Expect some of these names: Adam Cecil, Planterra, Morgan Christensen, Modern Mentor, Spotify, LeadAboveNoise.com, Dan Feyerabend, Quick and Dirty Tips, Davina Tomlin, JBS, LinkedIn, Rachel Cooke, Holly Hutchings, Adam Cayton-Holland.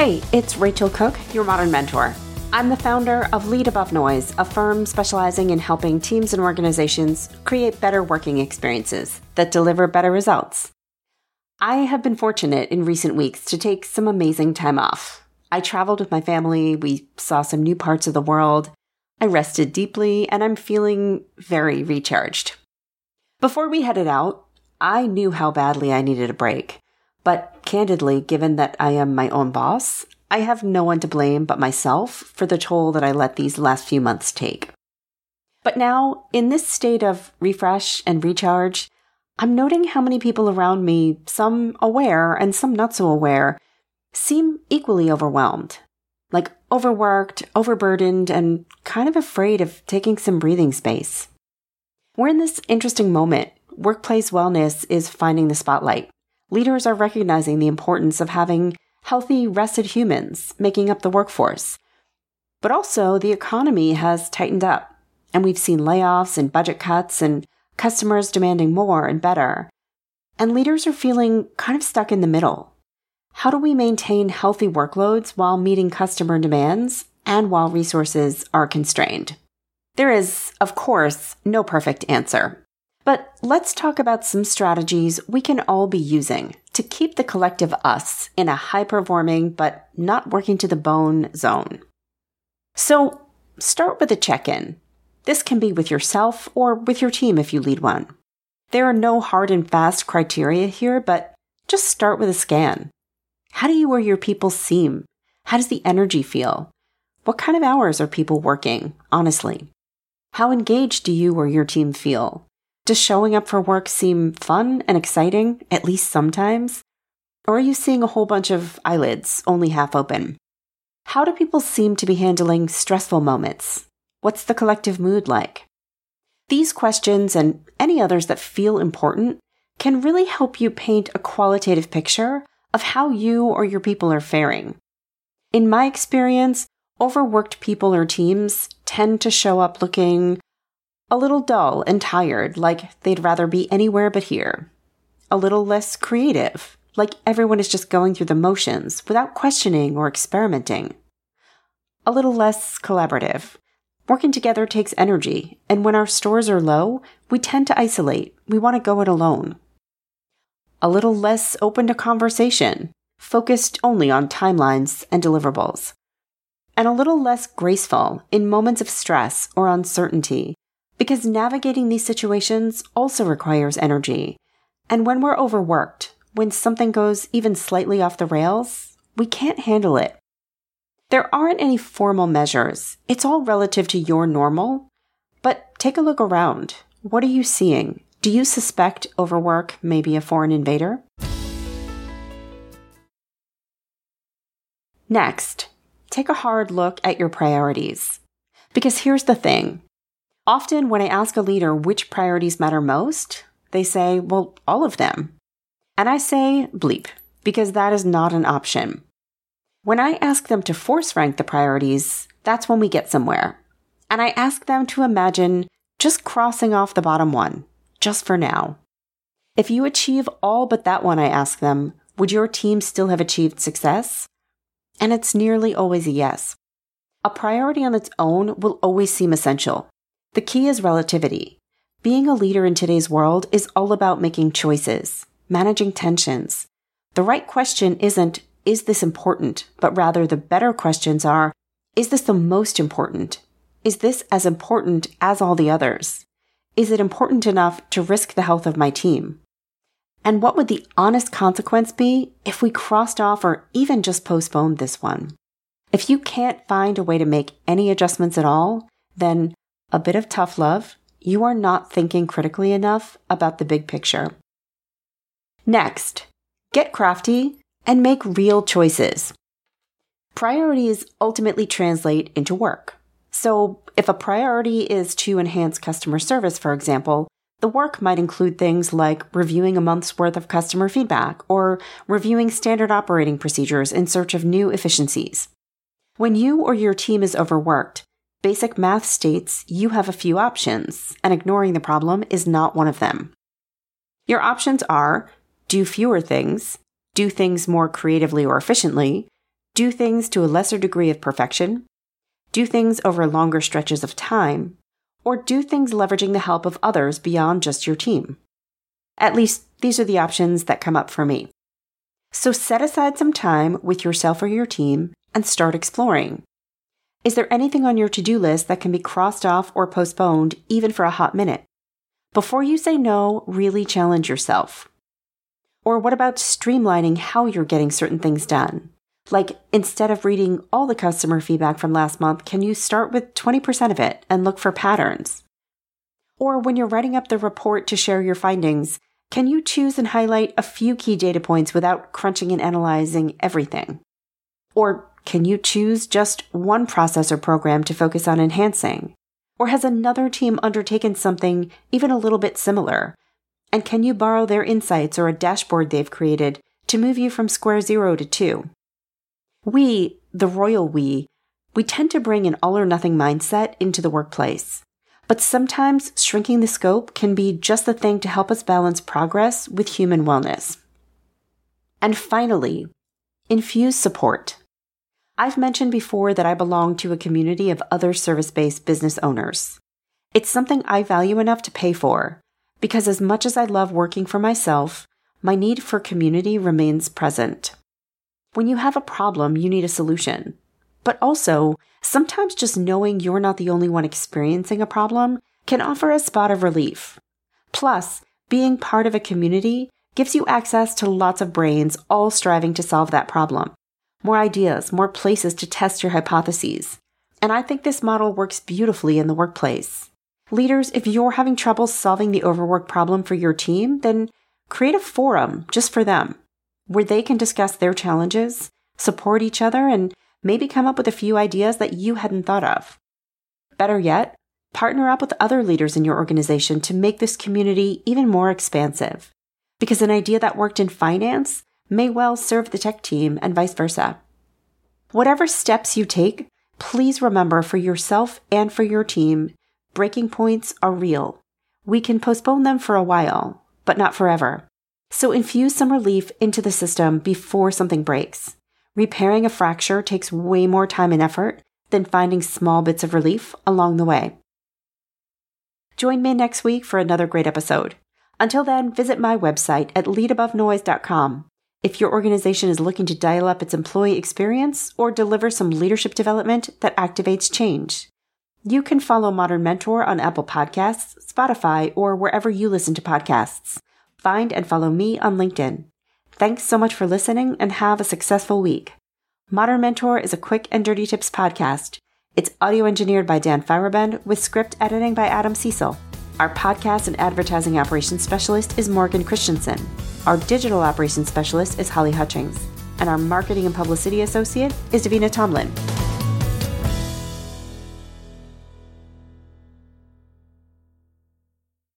Hey, it's Rachel Cooke, your Modern Mentor. I'm the founder of Lead Above Noise, a firm specializing in helping teams and organizations create better working experiences that deliver better results. I have been fortunate in recent weeks to take some amazing time off. I traveled with my family, we saw some new parts of the world, I rested deeply, and I'm feeling very recharged. Before we headed out, I knew how badly I needed a break. But candidly, given that I am my own boss, I have no one to blame but myself for the toll that I let these last few months take. But now, in this state of refresh and recharge, I'm noting how many people around me, some aware and some not so aware, seem equally overwhelmed, like overworked, overburdened, and kind of afraid of taking some breathing space. We're in this interesting moment. Workplace wellness is finding the spotlight. Leaders are recognizing the importance of having healthy, rested humans making up the workforce. But also, the economy has tightened up, and we've seen layoffs and budget cuts and customers demanding more and better. And leaders are feeling kind of stuck in the middle. How do we maintain healthy workloads while meeting customer demands and while resources are constrained? There is, of course, no perfect answer. But let's talk about some strategies we can all be using to keep the collective us in a high-performing but not working to the bone zone. So start with a check-in. This can be with yourself or with your team if you lead one. There are no hard and fast criteria here, but just start with a scan. How do you or your people seem? How does the energy feel? What kind of hours are people working, honestly? How engaged do you or your team feel? Does showing up for work seem fun and exciting, at least sometimes? Or are you seeing a whole bunch of eyelids, only half open? How do people seem to be handling stressful moments? What's the collective mood like? These questions and any others that feel important can really help you paint a qualitative picture of how you or your people are faring. In my experience, overworked people or teams tend to show up looking a little dull and tired, like they'd rather be anywhere but here. A little less creative, like everyone is just going through the motions without questioning or experimenting. A little less collaborative. Working together takes energy, and when our stores are low, we tend to isolate. We want to go it alone. A little less open to conversation, focused only on timelines and deliverables. And a little less graceful in moments of stress or uncertainty, because navigating these situations also requires energy. And when we're overworked, when something goes even slightly off the rails, we can't handle it. There aren't any formal measures. It's all relative to your normal. But take a look around. What are you seeing? Do you suspect overwork may be a foreign invader? Next, take a hard look at your priorities. Because here's the thing. Often when I ask a leader which priorities matter most, they say, well, all of them. And I say bleep, because that is not an option. When I ask them to force rank the priorities, that's when we get somewhere. And I ask them to imagine just crossing off the bottom one, just for now. If you achieve all but that one I ask them, would your team still have achieved success? And it's nearly always a yes. A priority on its own will always seem essential. The key is relativity. Being a leader in today's world is all about making choices, managing tensions. The right question isn't, is this important? But rather, the better questions are, is this the most important? Is this as important as all the others? Is it important enough to risk the health of my team? And what would the honest consequence be if we crossed off or even just postponed this one? If you can't find a way to make any adjustments at all, then a bit of tough love, you are not thinking critically enough about the big picture. Next, get crafty and make real choices. Priorities ultimately translate into work. So if a priority is to enhance customer service, for example, the work might include things like reviewing a month's worth of customer feedback or reviewing standard operating procedures in search of new efficiencies. When you or your team is overworked, basic math states you have a few options, and ignoring the problem is not one of them. Your options are do fewer things more creatively or efficiently, do things to a lesser degree of perfection, do things over longer stretches of time, or do things leveraging the help of others beyond just your team. At least, these are the options that come up for me. So set aside some time with yourself or your team and start exploring. Is there anything on your to-do list that can be crossed off or postponed even for a hot minute? Before you say no, really challenge yourself. Or what about streamlining how you're getting certain things done? Like, instead of reading all the customer feedback from last month, can you start with 20% of it and look for patterns? Or when you're writing up the report to share your findings, can you choose and highlight a few key data points without crunching and analyzing everything? Or can you choose just one process or program to focus on enhancing? Or has another team undertaken something even a little bit similar? And can you borrow their insights or a dashboard they've created to move you from square zero to two? We, the royal we tend to bring an all-or-nothing mindset into the workplace. But sometimes shrinking the scope can be just the thing to help us balance progress with human wellness. And finally, infuse support. I've mentioned before that I belong to a community of other service-based business owners. It's something I value enough to pay for, because as much as I love working for myself, my need for community remains present. When you have a problem, you need a solution. But also, sometimes just knowing you're not the only one experiencing a problem can offer a spot of relief. Plus, being part of a community gives you access to lots of brains all striving to solve that problem. More ideas, more places to test your hypotheses. And I think this model works beautifully in the workplace. Leaders, if you're having trouble solving the overwork problem for your team, then create a forum just for them, where they can discuss their challenges, support each other, and maybe come up with a few ideas that you hadn't thought of. Better yet, partner up with other leaders in your organization to make this community even more expansive, because an idea that worked in finance may well serve the tech team and vice versa. Whatever steps you take, please remember for yourself and for your team, breaking points are real. We can postpone them for a while, but not forever. So infuse some relief into the system before something breaks. Repairing a fracture takes way more time and effort than finding small bits of relief along the way. Join me next week for another great episode. Until then, visit my website at LeadAboveNoise.com if your organization is looking to dial up its employee experience or deliver some leadership development that activates change. You can follow Modern Mentor on Apple Podcasts, Spotify, or wherever you listen to podcasts. Find and follow me on LinkedIn. Thanks so much for listening and have a successful week. Modern Mentor is a Quick and Dirty Tips podcast. It's audio engineered by Dan Feyerabend with script editing by Adam Cecil. Our podcast and advertising operations specialist is Morgan Christensen. Our digital operations specialist is Holly Hutchings. And our marketing and publicity associate is Davina Tomlin.